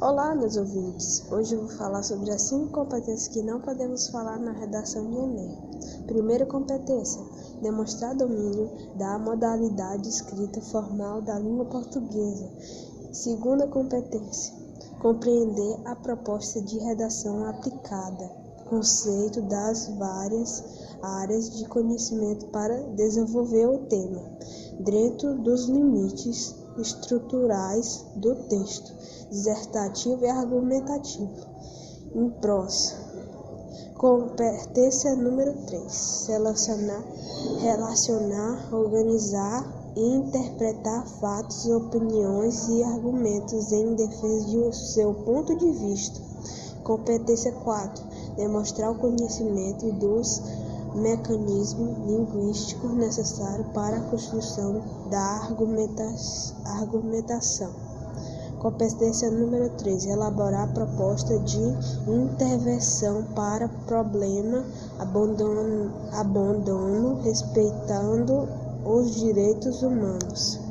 Olá, meus ouvintes! Hoje eu vou falar sobre as 5 competências que não podemos falar na redação de Enem. Primeira competência, demonstrar domínio da modalidade escrita formal da língua portuguesa. Segunda competência, compreender a proposta de redação aplicada, conceito das várias áreas de conhecimento para desenvolver o tema, dentro dos limites estruturais do texto, dissertativo e argumentativo. Em prosa, competência número 3, relacionar, organizar e interpretar fatos, opiniões e argumentos em defesa do seu ponto de vista. Competência 4, demonstrar o conhecimento dos mecanismo linguístico necessário para a construção da argumentação. Competência número 3, elaborar proposta de intervenção para problema, abandono respeitando os direitos humanos.